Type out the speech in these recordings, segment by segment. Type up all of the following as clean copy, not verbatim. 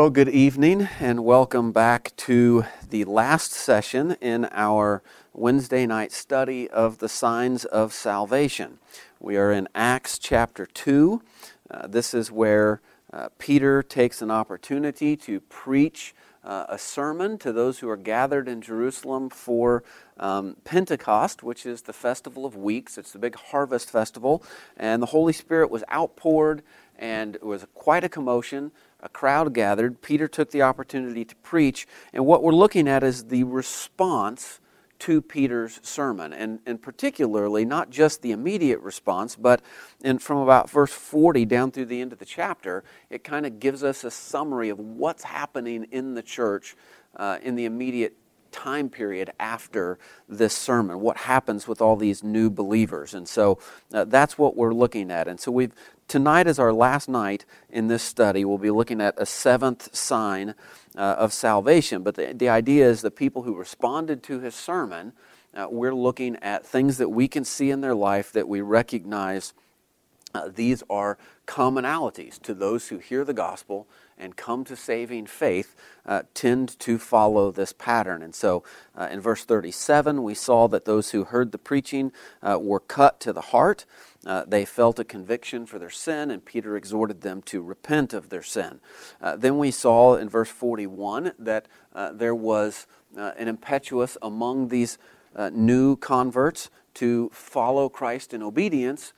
Well, good evening and welcome back to the last session in our Wednesday night study of the signs of salvation. We are in Acts chapter 2. This is where Peter takes an opportunity to preach a sermon to those who are gathered in Jerusalem for Pentecost, which is the Festival of Weeks. It's the big harvest festival, and the Holy Spirit was outpoured and it was quite a commotion. A crowd gathered. Peter took the opportunity to preach, and what we're looking at is the response to Peter's sermon, and particularly not just the immediate response, but from about verse 40 down through the end of the chapter, it kind of gives us a summary of what's happening in the church in the immediate time period after this sermon, what happens with all these new believers. And so that's what we're looking at. And so tonight is our last night in this study. We'll be looking at a seventh sign of salvation. But the idea is the people who responded to his sermon, we're looking at things that we can see in their life that we recognize these are commonalities to those who hear the gospel and come to saving faith, tend to follow this pattern. And so in verse 37, we saw that those who heard the preaching were cut to the heart. They felt a conviction for their sin, and Peter exhorted them to repent of their sin. Then we saw in verse 41 that there was an impetus among these new converts to follow Christ in obedience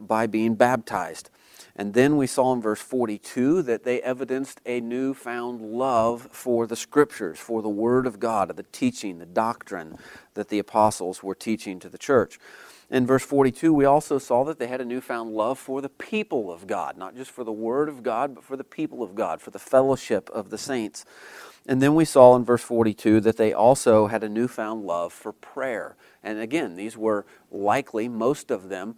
by being baptized. And then we saw in verse 42 that they evidenced a newfound love for the Scriptures, for the Word of God, the teaching, the doctrine that the apostles were teaching to the church. In verse 42, we also saw that they had a newfound love for the people of God, not just for the Word of God, but for the people of God, for the fellowship of the saints. And then we saw in verse 42 that they also had a newfound love for prayer. And again, these were likely, most of them,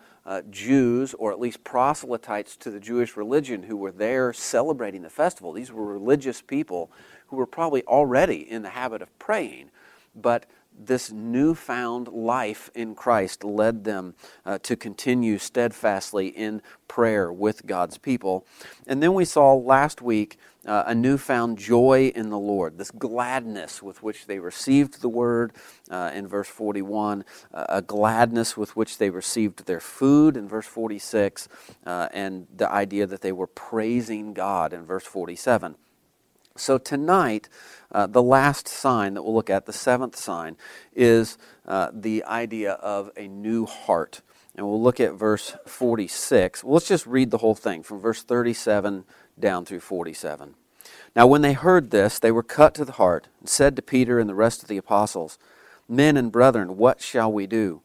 Jews or at least proselytes to the Jewish religion who were there celebrating the festival. These were religious people who were probably already in the habit of praying, but this newfound life in Christ led them to continue steadfastly in prayer with God's people. And then we saw last week a newfound joy in the Lord, this gladness with which they received the word in verse 41, a gladness with which they received their food in verse 46, and the idea that they were praising God in verse 47. So tonight, the last sign that we'll look at, the seventh sign, is the idea of a new heart. And we'll look at verse 46. Well, let's just read the whole thing from verse 37 down through 47. Now when they heard this, they were cut to the heart and said to Peter and the rest of the apostles, "Men and brethren, what shall we do?"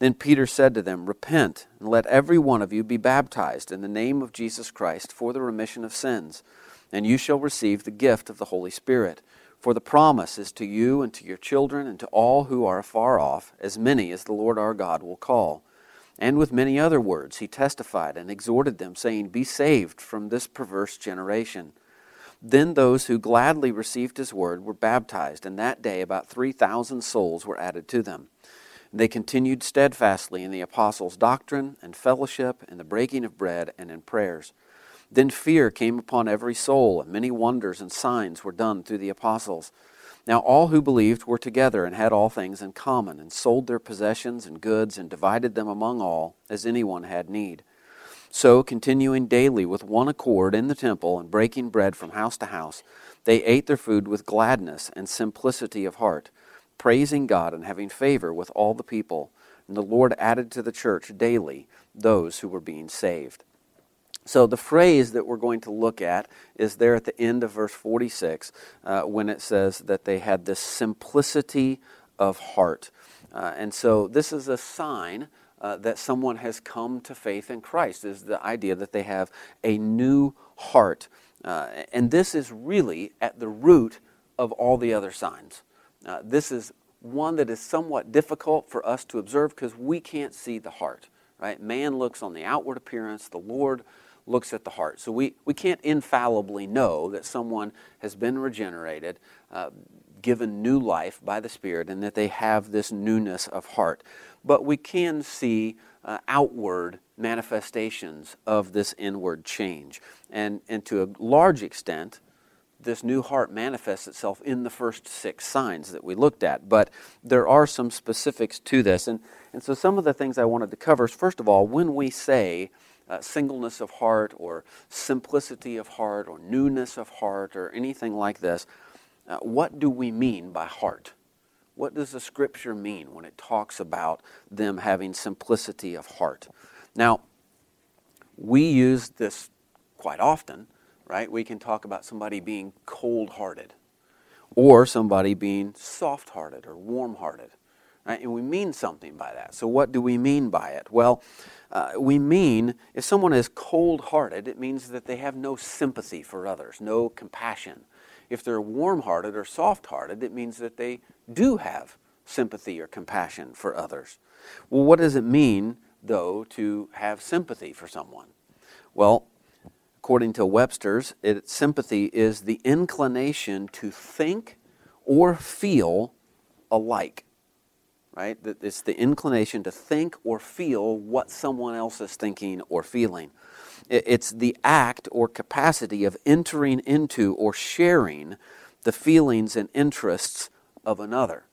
Then Peter said to them, "Repent, and let every one of you be baptized in the name of Jesus Christ for the remission of sins. And you shall receive the gift of the Holy Spirit. For the promise is to you and to your children and to all who are afar off, as many as the Lord our God will call." And with many other words he testified and exhorted them, saying, "Be saved from this perverse generation." Then those who gladly received his word were baptized, and that day about 3,000 souls were added to them. They continued steadfastly in the apostles' doctrine and fellowship, in the breaking of bread, and in prayers. Then fear came upon every soul, and many wonders and signs were done through the apostles. Now all who believed were together and had all things in common, and sold their possessions and goods, and divided them among all, as anyone had need. So, continuing daily with one accord in the temple, and breaking bread from house to house, they ate their food with gladness and simplicity of heart, praising God and having favor with all the people. And the Lord added to the church daily those who were being saved. So the phrase that we're going to look at is there at the end of verse 46 when it says that they had this simplicity of heart. And so this is a sign that someone has come to faith in Christ, is the idea that they have a new heart. And this is really at the root of all the other signs. This is one that is somewhat difficult for us to observe because we can't see the heart, right? Man looks on the outward appearance, the Lord looks at the heart. So we can't infallibly know that someone has been regenerated, given new life by the Spirit, and that they have this newness of heart. But we can see outward manifestations of this inward change. And to a large extent, this new heart manifests itself in the first 6 signs that we looked at. But there are some specifics to this. And so some of the things I wanted to cover is, first of all, when we say singleness of heart or simplicity of heart or newness of heart or anything like this, what do we mean by heart? What does the Scripture mean when it talks about them having simplicity of heart? Now, we use this quite often, right? We can talk about somebody being cold-hearted or somebody being soft-hearted or warm-hearted, right? And we mean something by that. So what do we mean by it? Well, we mean if someone is cold-hearted, it means that they have no sympathy for others, no compassion. If they're warm-hearted or soft-hearted, it means that they do have sympathy or compassion for others. Well, what does it mean, though, to have sympathy for someone? Well, according to Webster's, sympathy is the inclination to think or feel alike, right? It's the inclination to think or feel what someone else is thinking or feeling. It's the act or capacity of entering into or sharing the feelings and interests of another.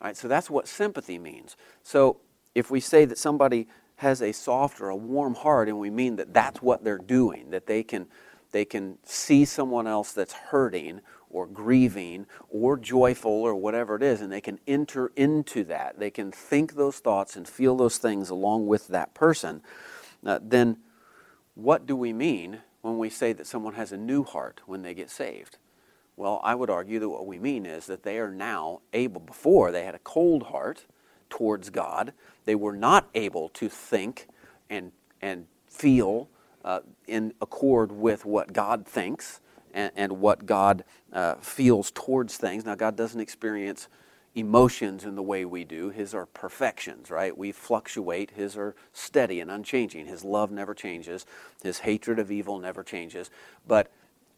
All right, so that's what sympathy means. So if we say that somebody has a soft or a warm heart, and we mean that that's what they're doing, that they can see someone else that's hurting or grieving or joyful or whatever it is, and they can enter into that, they can think those thoughts and feel those things along with that person, then what do we mean when we say that someone has a new heart when they get saved? Well, I would argue that what we mean is that they are now able, before they had a cold heart towards God, they were not able to think and feel in accord with what God thinks and what God feels towards things. Now, God doesn't experience emotions in the way we do. His are perfections, right? We fluctuate. His are steady and unchanging. His love never changes. His hatred of evil never changes. But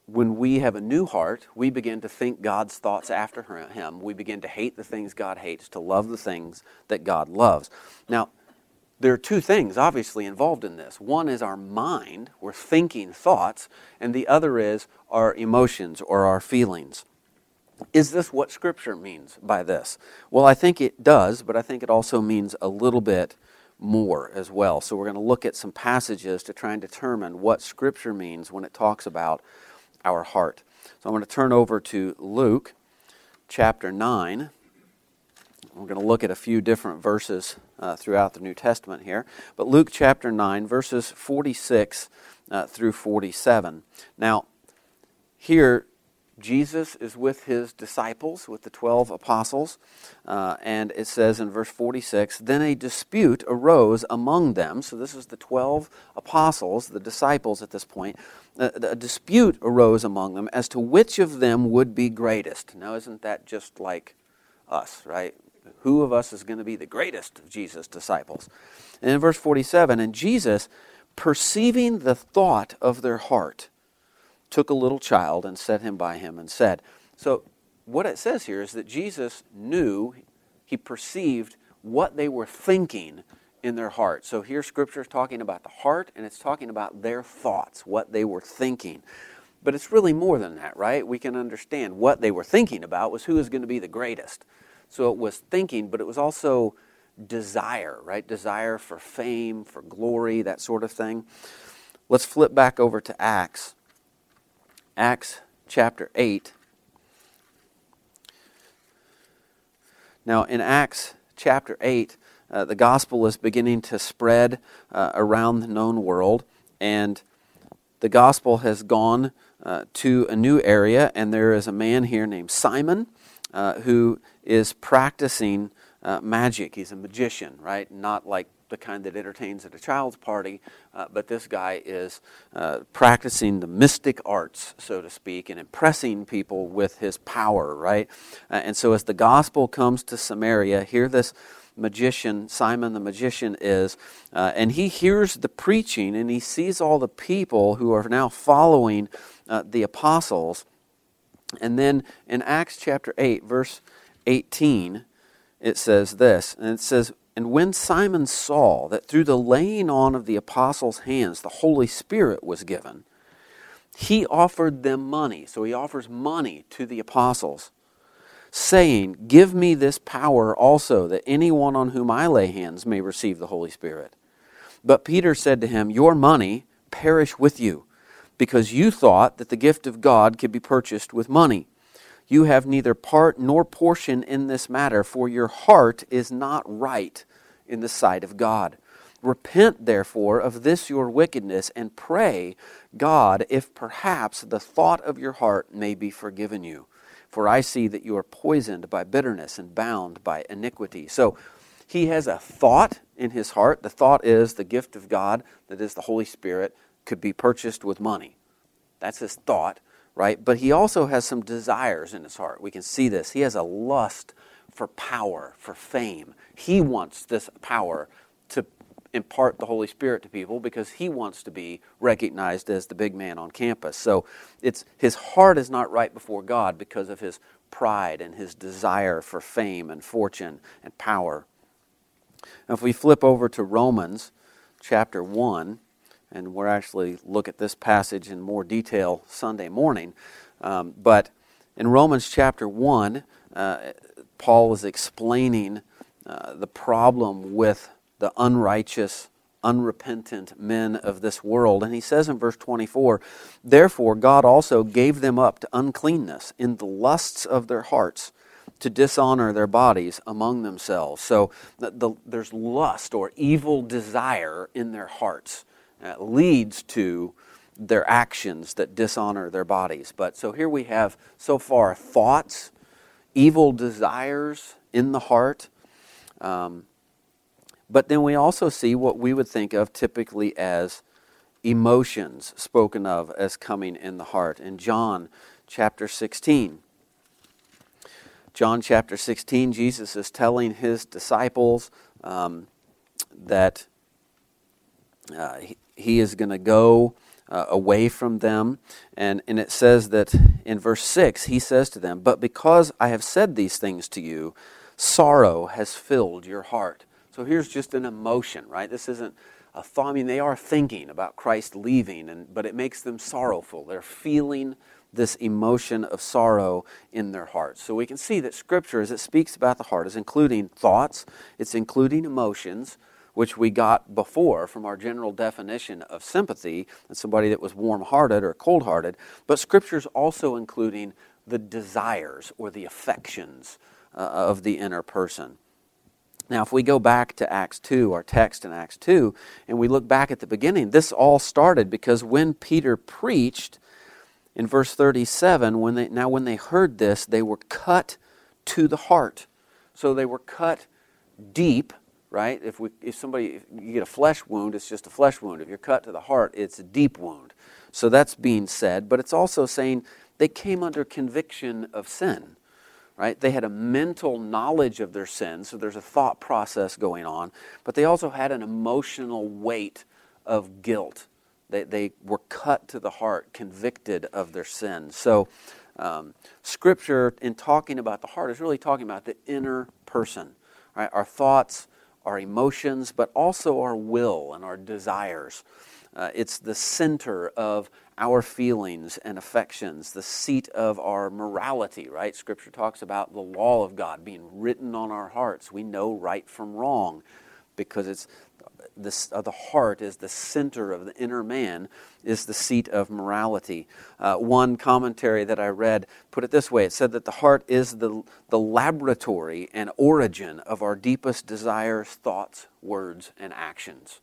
when we have a new heart, we begin to think God's thoughts after him. We begin to hate the things God hates, to love the things that God loves. Now, there are 2 things obviously involved in this. One is our mind, we're thinking thoughts, and the other is our emotions or our feelings. Is this what Scripture means by this? Well, I think it does, but I think it also means a little bit more as well. So we're going to look at some passages to try and determine what Scripture means when it talks about our heart. So I'm going to turn over to Luke chapter 9. We're going to look at a few different verses throughout the New Testament here. But Luke chapter 9, verses 46 through 47. Now, here, Jesus is with his disciples, with the 12 apostles, and it says in verse 46, "Then a dispute arose among them." So this is the 12 apostles, the disciples at this point. A dispute arose among them as to which of them would be greatest. Now, isn't that just like us, right? Who of us is going to be the greatest of Jesus' disciples? And in verse 47, "And Jesus, perceiving the thought of their heart, took a little child and set him by him and said." So what it says here is that Jesus knew, he perceived what they were thinking in their heart. So here Scripture is talking about the heart, and it's talking about their thoughts, what they were thinking. But it's really more than that, right? We can understand what they were thinking about was who is going to be the greatest. So it was thinking, but it was also desire, right? Desire for fame, for glory, that sort of thing. Let's flip back over to Acts. Acts chapter 8. Now, in Acts chapter 8, the gospel is beginning to spread around the known world, and the gospel has gone to a new area, and there is a man here named Simon who is practicing magic. He's a magician, right? Not like the kind that entertains at a child's party, but this guy is practicing the mystic arts, so to speak, and impressing people with his power, right? And so as the gospel comes to Samaria, here this magician, Simon the magician is, and he hears the preaching, and he sees all the people who are now following the apostles. And then in Acts chapter 8, verse 18, it says this, and it says, "And when Simon saw that through the laying on of the apostles' hands the Holy Spirit was given, He offered them money. So he offers money to the apostles, saying, "Give me this power also, that anyone on whom I lay hands may receive the Holy Spirit." But Peter said to him, "Your money perish with you, because you thought that the gift of God could be purchased with money. You have neither part nor portion in this matter, for your heart is not right in the sight of God. Repent, therefore, of this your wickedness, and pray God, if perhaps the thought of your heart may be forgiven you. For I see that you are poisoned by bitterness and bound by iniquity." So he has a thought in his heart. The thought is the gift of God, that is the Holy Spirit, could be purchased with money. That's his thought, right? But he also has some desires in his heart. We can see this. He has a lust for power, for fame. He wants this power to impart the Holy Spirit to people because he wants to be recognized as the big man on campus. So it's his heart is not right before God because of his pride and his desire for fame and fortune and power. Now, if we flip over to Romans chapter 1, and we'll actually look at this passage in more detail Sunday morning, but in Romans chapter 1, Paul is explaining the problem with the unrighteous, unrepentant men of this world. And he says in verse 24, "Therefore God also gave them up to uncleanness in the lusts of their hearts, to dishonor their bodies among themselves." So there's lust or evil desire in their hearts that leads to their actions that dishonor their bodies. But so here we have so far thoughts, evil desires in the heart, but then we also see what we would think of typically as emotions spoken of as coming in the heart. In John chapter 16, Jesus is telling his disciples that he is going to go away from them. And it says that in verse 6, he says to them, "But because I have said these things to you, sorrow has filled your heart." So here's just an emotion, right? This isn't a thought. I mean, they are thinking about Christ leaving, but it makes them sorrowful. They're feeling this emotion of sorrow in their hearts. So we can see that Scripture, as it speaks about the heart, is including thoughts, it's including emotions, which we got before from our general definition of sympathy, and somebody that was warm-hearted or cold-hearted, but Scripture's also including the desires or the affections of the inner person. Now, if we go back to Acts 2, our text in Acts 2, and we look back at the beginning, this all started because when Peter preached, in verse 37, when they heard this, they were cut to the heart. So they were cut deep, right? If you get a flesh wound, it's just a flesh wound. If you're cut to the heart, it's a deep wound. So that's being said, but it's also saying they came under conviction of sin. Right? They had a mental knowledge of their sin, so there's a thought process going on, but they also had an emotional weight of guilt. They were cut to the heart, convicted of their sin. So Scripture, in talking about the heart, is really talking about the inner person, right? Our thoughts, our emotions, but also our will and our desires. It's the center of our feelings and affections, the seat of our morality, right? Scripture talks about the law of God being written on our hearts. We know right from wrong because the heart is the center of the inner man, is the seat of morality. One commentary that I read put it this way. It said that the heart is the laboratory and origin of our deepest desires, thoughts, words, and actions.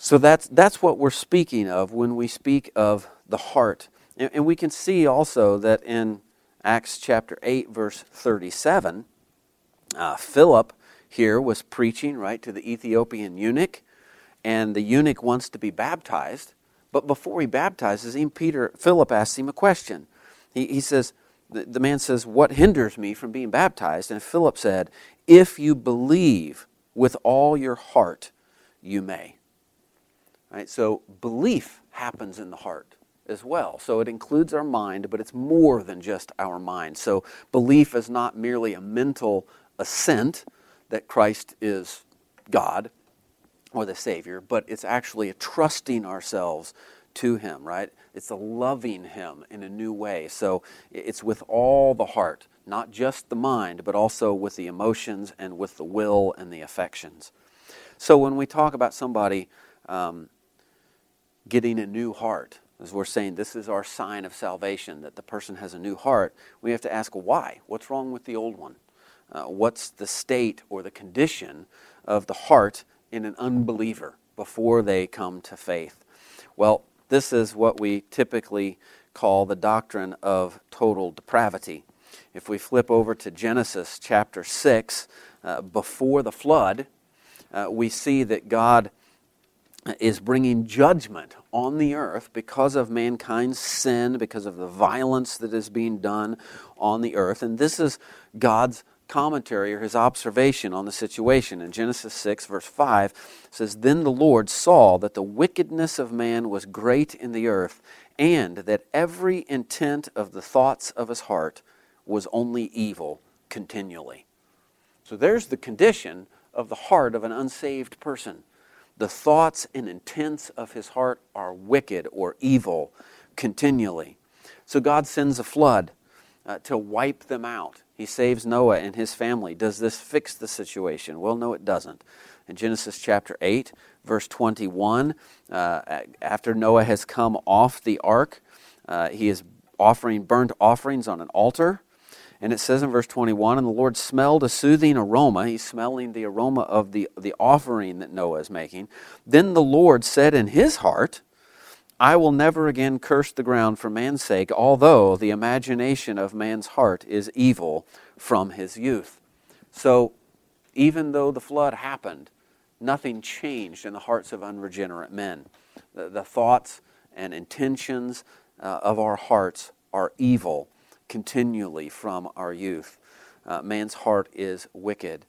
So that's what we're speaking of when we speak of the heart. And we can see also that in Acts chapter 8, verse 37, Philip here was preaching, right, to the Ethiopian eunuch, and the eunuch wants to be baptized. But before he baptizes him, Philip asks him a question. He says, the man says, "What hinders me from being baptized?" And Philip said, "If you believe with all your heart, you may." Right, so belief happens in the heart as well. So it includes our mind, but it's more than just our mind. So belief is not merely a mental assent that Christ is God or the Savior, but it's actually a trusting ourselves to him, right? It's a loving him in a new way. So it's with all the heart, not just the mind, but also with the emotions and with the will and the affections. So when we talk about somebody getting a new heart, as we're saying, this is our sign of salvation, that the person has a new heart, we have to ask why? What's wrong with the old one? What's the state or the condition of the heart in an unbeliever before they come to faith? Well, this is what we typically call the doctrine of total depravity. If we flip over to Genesis chapter 6, before the flood, we see that God is bringing judgment on the earth because of mankind's sin, because of the violence that is being done on the earth. And this is God's commentary or his observation on the situation. In Genesis 6, verse 5, it says, "Then the Lord saw that the wickedness of man was great in the earth, and that every intent of the thoughts of his heart was only evil continually." So there's the condition of the heart of an unsaved person. The thoughts and intents of his heart are wicked or evil continually. So God sends a flood to wipe them out. He saves Noah and his family. Does this fix the situation? Well, no, it doesn't. In Genesis chapter 8, verse 21, after Noah has come off the ark, he is offering burnt offerings on an altar. And it says in verse 21, "And the Lord smelled a soothing aroma." He's smelling the aroma of the offering that Noah is making. "Then the Lord said in his heart, I will never again curse the ground for man's sake, although the imagination of man's heart is evil from his youth." So even though the flood happened, nothing changed in the hearts of unregenerate men. The thoughts and intentions of our hearts are evil continually from our youth. Man's heart is wicked.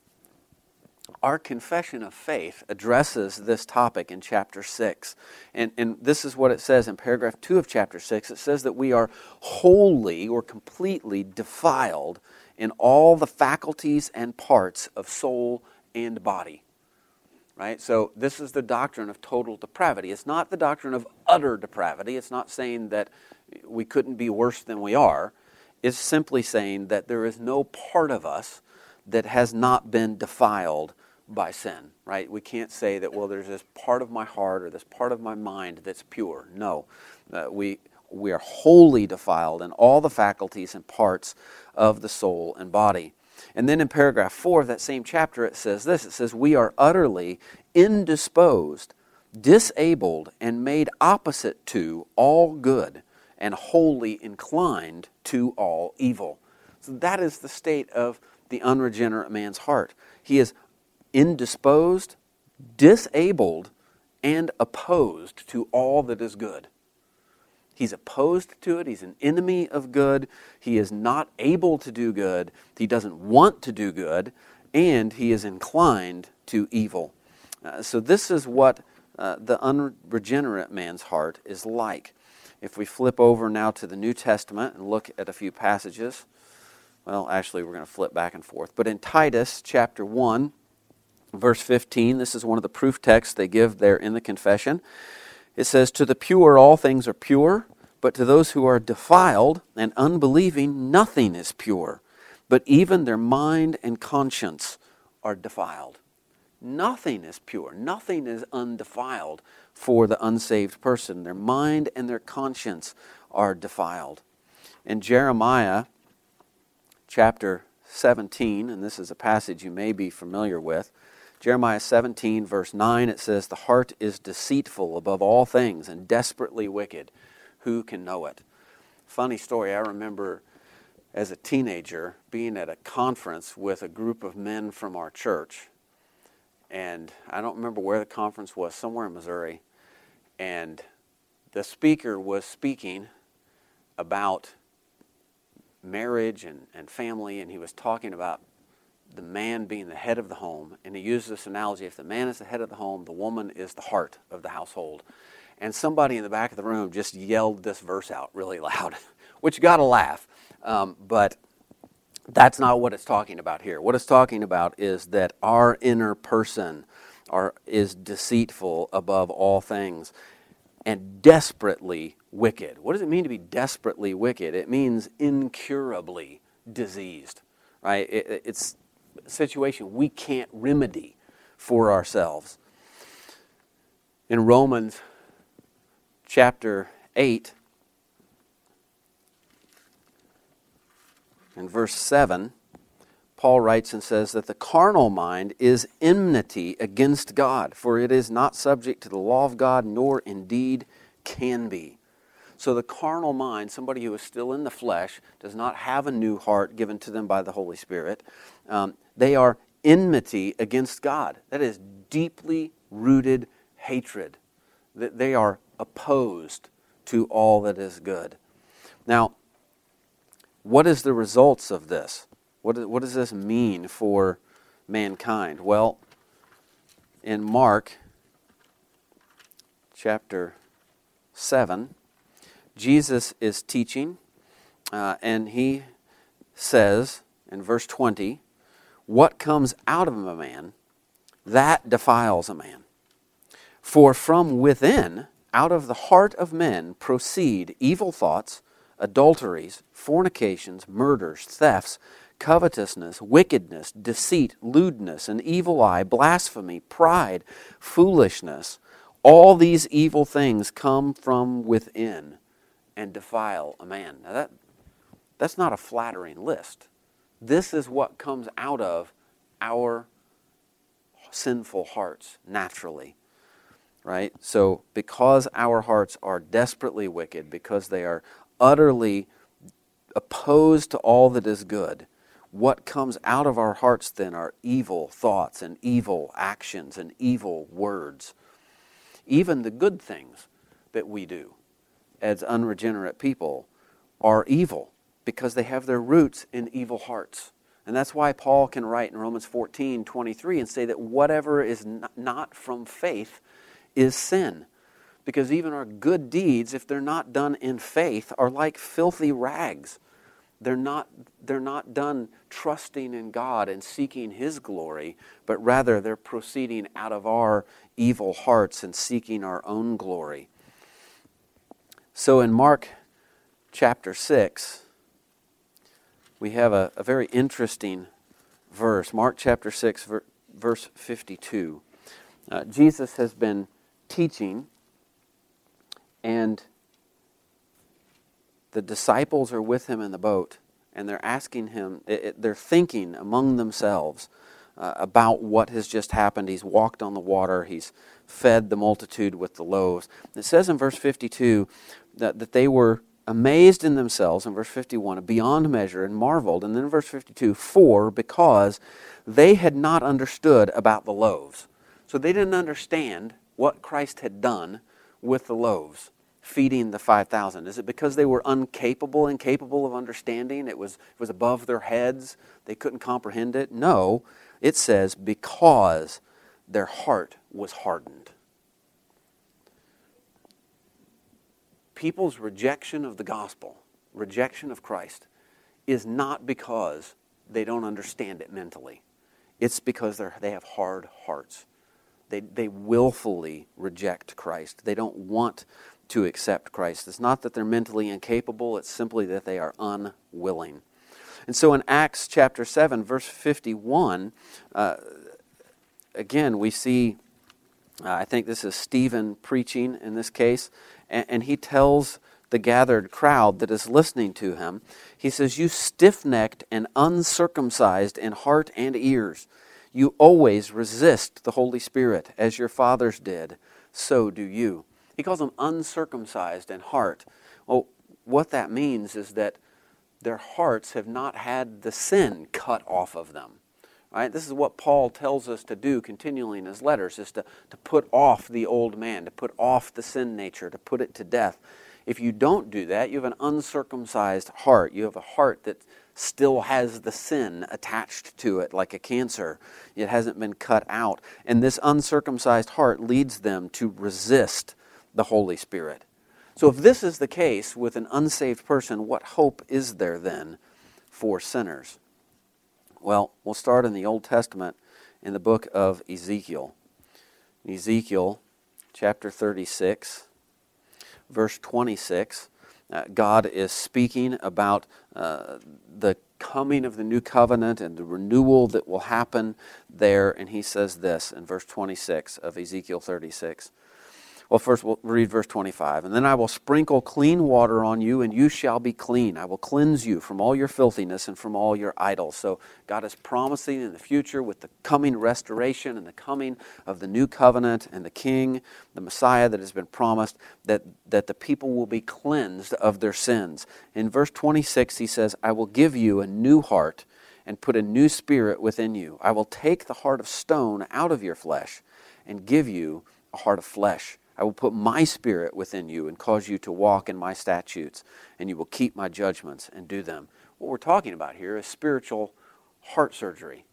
Our confession of faith addresses this topic in chapter 6. And this is what it says in paragraph 2 of chapter 6. It says that we are wholly or completely defiled in all the faculties and parts of soul and body. Right? So this is the doctrine of total depravity. It's not the doctrine of utter depravity. It's not saying that we couldn't be worse than we are. It's simply saying that there is no part of us that has not been defiled by sin, right? We can't say that, well, there's this part of my heart or this part of my mind that's pure. No, we are wholly defiled in all the faculties and parts of the soul and body. And then in paragraph 4 of that same chapter, it says this. It says, "We are utterly indisposed, disabled, and made opposite to all good, and wholly inclined to all evil." So that is the state of the unregenerate man's heart. He is indisposed, disabled, and opposed to all that is good. He's opposed to it. He's an enemy of good. He is not able to do good. He doesn't want to do good. And he is inclined to evil. So this is what the unregenerate man's heart is like. If we flip over now to the New Testament and look at a few passages, well, actually, we're going to flip back and forth. But in Titus chapter 1, verse 15, this is one of the proof texts they give there in the confession. It says, "To the pure all things are pure, but to those who are defiled and unbelieving nothing is pure, but even their mind and conscience are defiled." Nothing is pure, nothing is undefiled for the unsaved person. Their mind and their conscience are defiled. In Jeremiah chapter 17, and this is a passage you may be familiar with, Jeremiah 17 verse 9, it says, "The heart is deceitful above all things and desperately wicked. Who can know it?" Funny story, I remember as a teenager being at a conference with a group of men from our church. And I don't remember where the conference was, somewhere in Missouri. And the speaker was speaking about marriage and family, and he was talking about the man being the head of the home. And he used this analogy, if the man is the head of the home, the woman is the heart of the household. And somebody in the back of the room just yelled this verse out really loud, which got a laugh. But that's not what it's talking about here. What it's talking about is that our inner person is deceitful above all things. and desperately wicked. What does it mean to be desperately wicked? It means incurably diseased, right? It's a situation we can't remedy for ourselves. In Romans chapter 8 and verse 7, Paul writes and says that the carnal mind is enmity against God, for it is not subject to the law of God, nor indeed can be. So the carnal mind, somebody who is still in the flesh, does not have a new heart given to them by the Holy Spirit. They are enmity against God. That is deeply rooted hatred. They are opposed to all that is good. Now, what is the results of this? What does this mean for mankind? Well, in Mark chapter 7, Jesus is teaching, and he says in verse 20, "What comes out of a man, that defiles a man. For from within, out of the heart of men, proceed evil thoughts, adulteries, fornications, murders, thefts, covetousness, wickedness, deceit, lewdness, an evil eye, blasphemy, pride, foolishness. All these evil things come from within and defile a man." Now that's not a flattering list. This is what comes out of our sinful hearts naturally, right? So because our hearts are desperately wicked, because they are utterly opposed to all that is good, what comes out of our hearts then are evil thoughts and evil actions and evil words. Even the good things that we do as unregenerate people are evil because they have their roots in evil hearts. And that's why Paul can write in Romans 14:23 and say that whatever is not from faith is sin. Because even our good deeds, if they're not done in faith, are like filthy rags. They're not done trusting in God and seeking His glory, but rather they're proceeding out of our evil hearts and seeking our own glory. So in Mark chapter 6, we have a very interesting verse. Mark chapter 6, verse 52. Jesus has been teaching, and the disciples are with him in the boat, and they're asking him, they're thinking among themselves about what has just happened. He's walked on the water, he's fed the multitude with the loaves. It says in verse 52 that they were amazed in themselves, in verse 51, beyond measure, and marveled. And then verse 52, because they had not understood about the loaves. So they didn't understand what Christ had done with the loaves, feeding the 5,000? Is it because they were incapable of understanding? It was above their heads? They couldn't comprehend it? No, it says because their heart was hardened. People's rejection of the gospel, rejection of Christ, is not because they don't understand it mentally. It's because they have hard hearts. They willfully reject Christ. They don't want to accept Christ. It's not that they're mentally incapable, it's simply that they are unwilling. And so in Acts chapter 7, verse 51, again we see, I think this is Stephen preaching in this case, and he tells the gathered crowd that is listening to him, he says, "You stiff-necked and uncircumcised in heart and ears, you always resist the Holy Spirit, as your fathers did, so do you." He calls them uncircumcised in heart. Well, what that means is that their hearts have not had the sin cut off of them. Right? This is what Paul tells us to do continually in his letters, is to put off the old man, to put off the sin nature, to put it to death. If you don't do that, you have an uncircumcised heart. You have a heart that still has the sin attached to it like a cancer. It hasn't been cut out. And this uncircumcised heart leads them to resist the Holy Spirit. So if this is the case with an unsaved person, what hope is there then for sinners? Well, we'll start in the Old Testament in the book of Ezekiel. Ezekiel chapter 36 verse 26, God is speaking about the coming of the new covenant and the renewal that will happen there. And he says this in verse 26 of Ezekiel 36. Well, first we'll read verse 25. "And then I will sprinkle clean water on you, and you shall be clean. I will cleanse you from all your filthiness and from all your idols." So God is promising in the future, with the coming restoration and the coming of the new covenant and the king, the Messiah that has been promised, that the people will be cleansed of their sins. In verse 26, he says, "I will give you a new heart and put a new spirit within you. I will take the heart of stone out of your flesh and give you a heart of flesh. I will put my spirit within you and cause you to walk in my statutes, and you will keep my judgments and do them." What we're talking about here is spiritual heart surgery,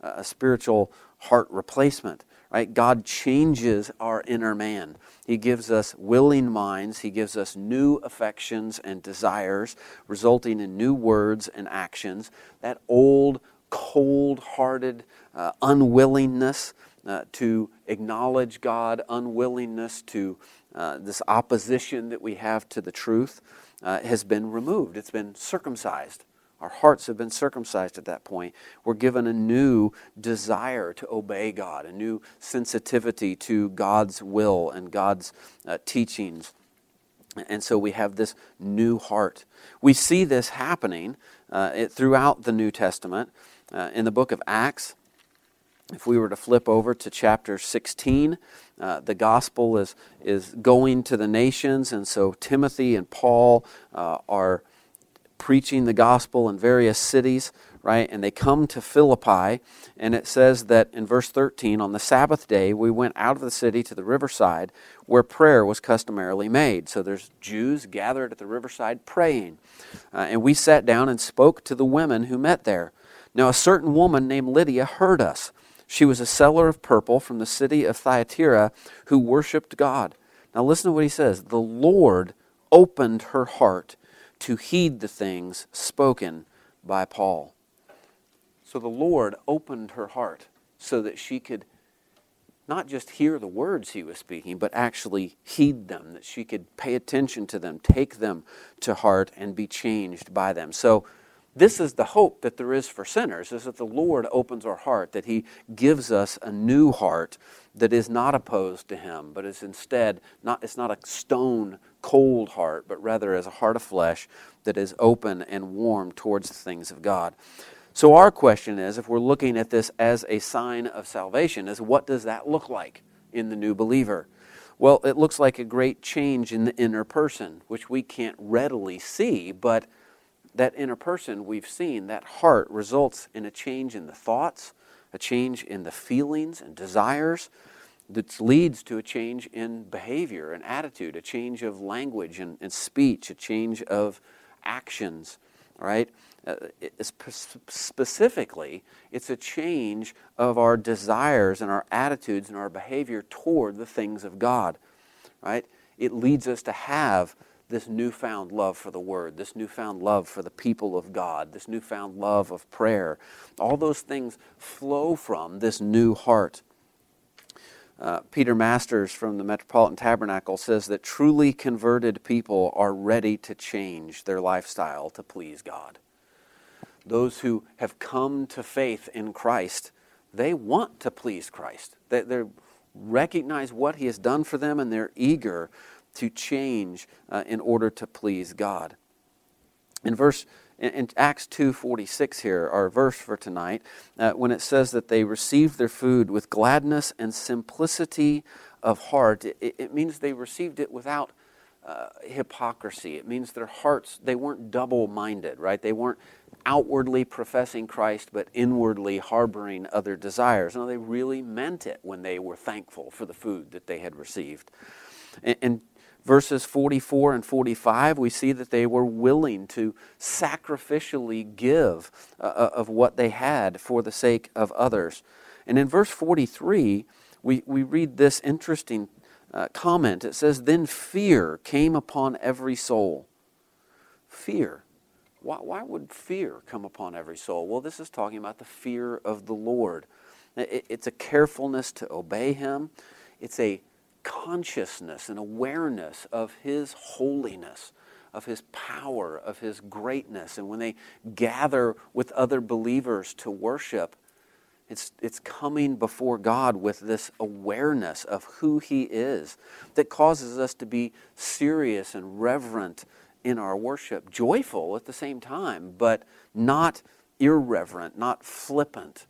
a spiritual heart replacement, right? God changes our inner man. He gives us willing minds. He gives us new affections and desires, resulting in new words and actions. That old, cold-hearted unwillingness to acknowledge God, unwillingness to this opposition that we have to the truth has been removed. It's been circumcised. Our hearts have been circumcised at that point. We're given a new desire to obey God, a new sensitivity to God's will and God's teachings. And so we have this new heart. We see this happening throughout the New Testament. In the book of Acts, if we were to flip over to chapter 16, the gospel is going to the nations, and so Timothy and Paul are preaching the gospel in various cities, right? And they come to Philippi, and it says that in verse 13, "On the Sabbath day we went out of the city to the riverside where prayer was customarily made." So there's Jews gathered at the riverside praying. "And we sat down and spoke to the women who met there. Now a certain woman named Lydia heard us. She was a seller of purple from the city of Thyatira who worshipped God." Now listen to what he says. "The Lord opened her heart to heed the things spoken by Paul." So the Lord opened her heart so that she could not just hear the words he was speaking, but actually heed them, that she could pay attention to them, take them to heart, and be changed by them. So this is the hope that there is for sinners, is that the Lord opens our heart, that he gives us a new heart that is not opposed to him, but is instead, it's not a stone, cold heart, but rather is a heart of flesh that is open and warm towards the things of God. So our question is, if we're looking at this as a sign of salvation, is what does that look like in the new believer? Well, it looks like a great change in the inner person, which we can't readily see, but that inner person we've seen, that heart, results in a change in the thoughts, a change in the feelings and desires, that leads to a change in behavior and attitude, a change of language and speech, a change of actions, right? Specifically, it's a change of our desires and our attitudes and our behavior toward the things of God, right? It leads us to have this newfound love for the Word, this newfound love for the people of God, this newfound love of prayer. All those things flow from this new heart. Peter Masters from the Metropolitan Tabernacle says that truly converted people are ready to change their lifestyle to please God. Those who have come to faith in Christ, they want to please Christ. They recognize what He has done for them, and they're eager to change in order to please God. In Acts 2:46 here, our verse for tonight, when it says that they received their food with gladness and simplicity of heart, it means they received it without hypocrisy. It means their hearts, they weren't double-minded, right? They weren't outwardly professing Christ, but inwardly harboring other desires. No, they really meant it when they were thankful for the food that they had received. And verses 44 and 45, we see that they were willing to sacrificially give of what they had for the sake of others. And in verse 43, we read this interesting comment. It says, "Then fear came upon every soul." Fear. Why would fear come upon every soul? Well, this is talking about the fear of the Lord. It's a carefulness to obey Him. It's a consciousness and awareness of his holiness, of his power, of his greatness. And when they gather with other believers to worship, it's coming before God with this awareness of who he is that causes us to be serious and reverent in our worship, joyful at the same time, but not irreverent, not flippant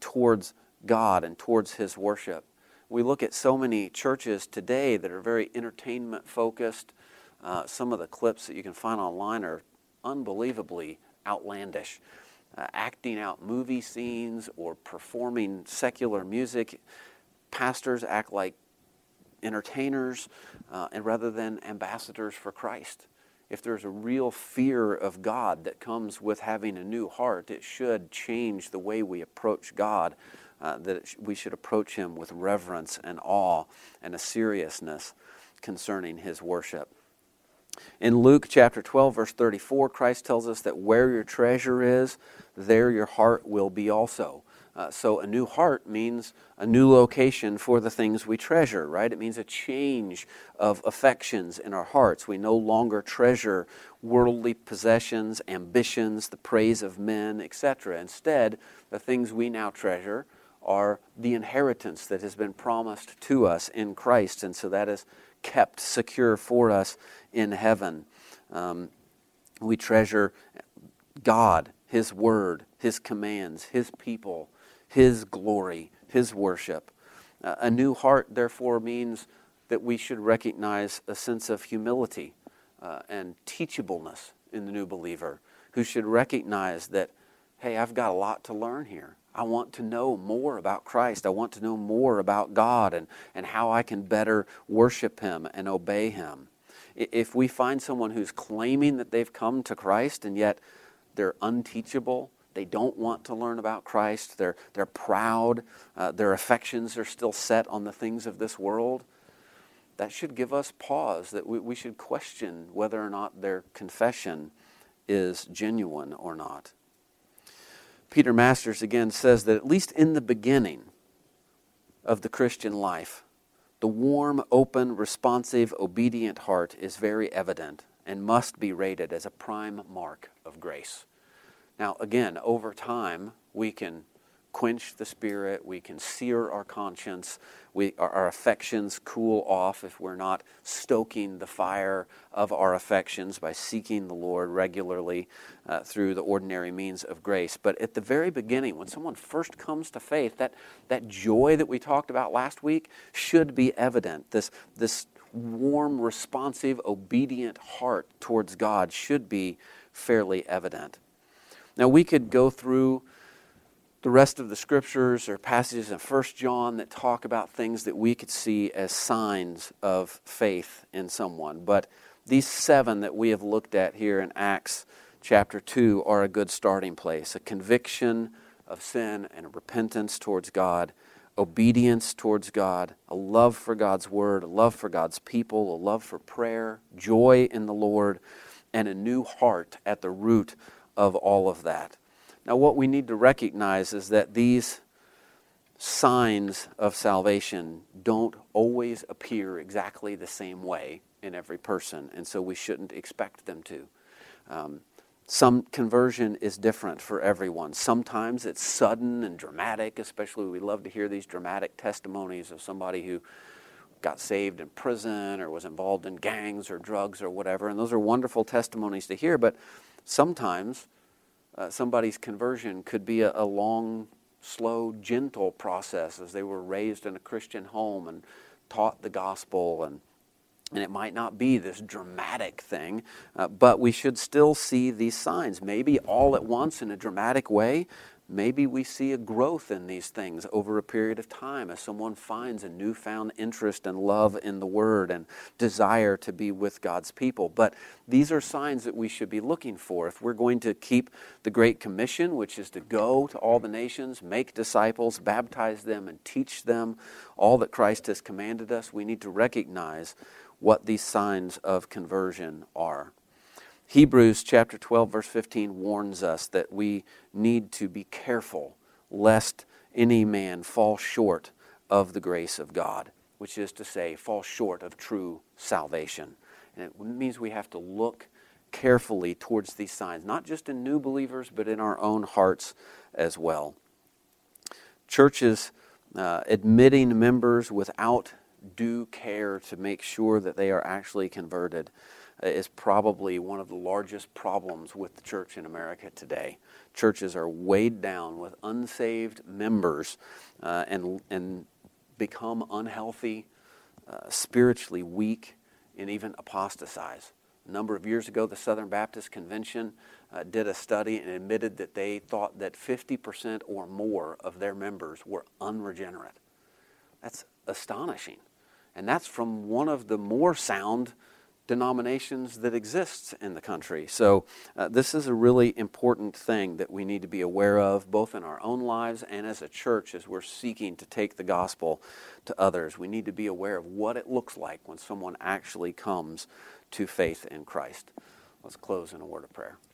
towards God and towards his worship. We look at so many churches today that are very entertainment-focused. Some of the clips that you can find online are unbelievably outlandish. Acting out movie scenes or performing secular music. Pastors act like entertainers and rather than ambassadors for Christ. If there's a real fear of God that comes with having a new heart, it should change the way we approach God. We should approach him with reverence and awe and a seriousness concerning his worship. In Luke chapter 12, verse 34, Christ tells us that where your treasure is, there your heart will be also. So a new heart means a new location for the things we treasure, right? It means a change of affections in our hearts. We no longer treasure worldly possessions, ambitions, the praise of men, etc. Instead, the things we now treasure are the inheritance that has been promised to us in Christ, and so that is kept secure for us in heaven. We treasure God, his word, his commands, his people, his glory, his worship. A new heart, therefore, means that we should recognize a sense of humility and teachableness in the new believer, who should recognize that, hey, I've got a lot to learn here. I want to know more about Christ. I want to know more about God and how I can better worship him and obey him. If we find someone who's claiming that they've come to Christ and yet they're unteachable, they don't want to learn about Christ, they're proud, their affections are still set on the things of this world, that should give us pause, that we should question whether or not their confession is genuine or not. Peter Masters again says that at least in the beginning of the Christian life, the warm, open, responsive, obedient heart is very evident and must be rated as a prime mark of grace. Now again, over time, we can quench the spirit, we can sear our conscience, our affections cool off if we're not stoking the fire of our affections by seeking the Lord regularly through the ordinary means of grace. But at the very beginning, when someone first comes to faith, that joy that we talked about last week should be evident. This warm, responsive, obedient heart towards God should be fairly evident. Now we could go through the rest of the scriptures or passages in First John that talk about things that we could see as signs of faith in someone. But these 7 that we have looked at here in Acts chapter 2 are a good starting place. A conviction of sin and a repentance towards God, obedience towards God, a love for God's word, a love for God's people, a love for prayer, joy in the Lord, and a new heart at the root of all of that. Now, what we need to recognize is that these signs of salvation don't always appear exactly the same way in every person, and so we shouldn't expect them to. Some conversion is different for everyone. Sometimes it's sudden and dramatic, especially we love to hear these dramatic testimonies of somebody who got saved in prison or was involved in gangs or drugs or whatever, and those are wonderful testimonies to hear, but sometimes somebody's conversion could be a long, slow, gentle process as they were raised in a Christian home and taught the gospel, and it might not be this dramatic thing, but we should still see these signs, maybe all at once in a dramatic way. Maybe we see a growth in these things over a period of time as someone finds a newfound interest and love in the Word and desire to be with God's people. But these are signs that we should be looking for. If we're going to keep the Great Commission, which is to go to all the nations, make disciples, baptize them, and teach them all that Christ has commanded us, we need to recognize what these signs of conversion are. Hebrews chapter 12, verse 15 warns us that we need to be careful lest any man fall short of the grace of God. which is to say, fall short of true salvation. And it means we have to look carefully towards these signs, not just in new believers, but in our own hearts as well. Churches admitting members without due care to make sure that they are actually converted is probably one of the largest problems with the church in America today. Churches are weighed down with unsaved members and become unhealthy, spiritually weak, and even apostatize. A number of years ago, the Southern Baptist Convention did a study and admitted that they thought that 50% or more of their members were unregenerate. That's astonishing. And that's from one of the more sound denominations that exists in the country. So this is a really important thing that we need to be aware of, both in our own lives and as a church as we're seeking to take the gospel to others. We need to be aware of what it looks like when someone actually comes to faith in Christ. Let's close in a word of prayer.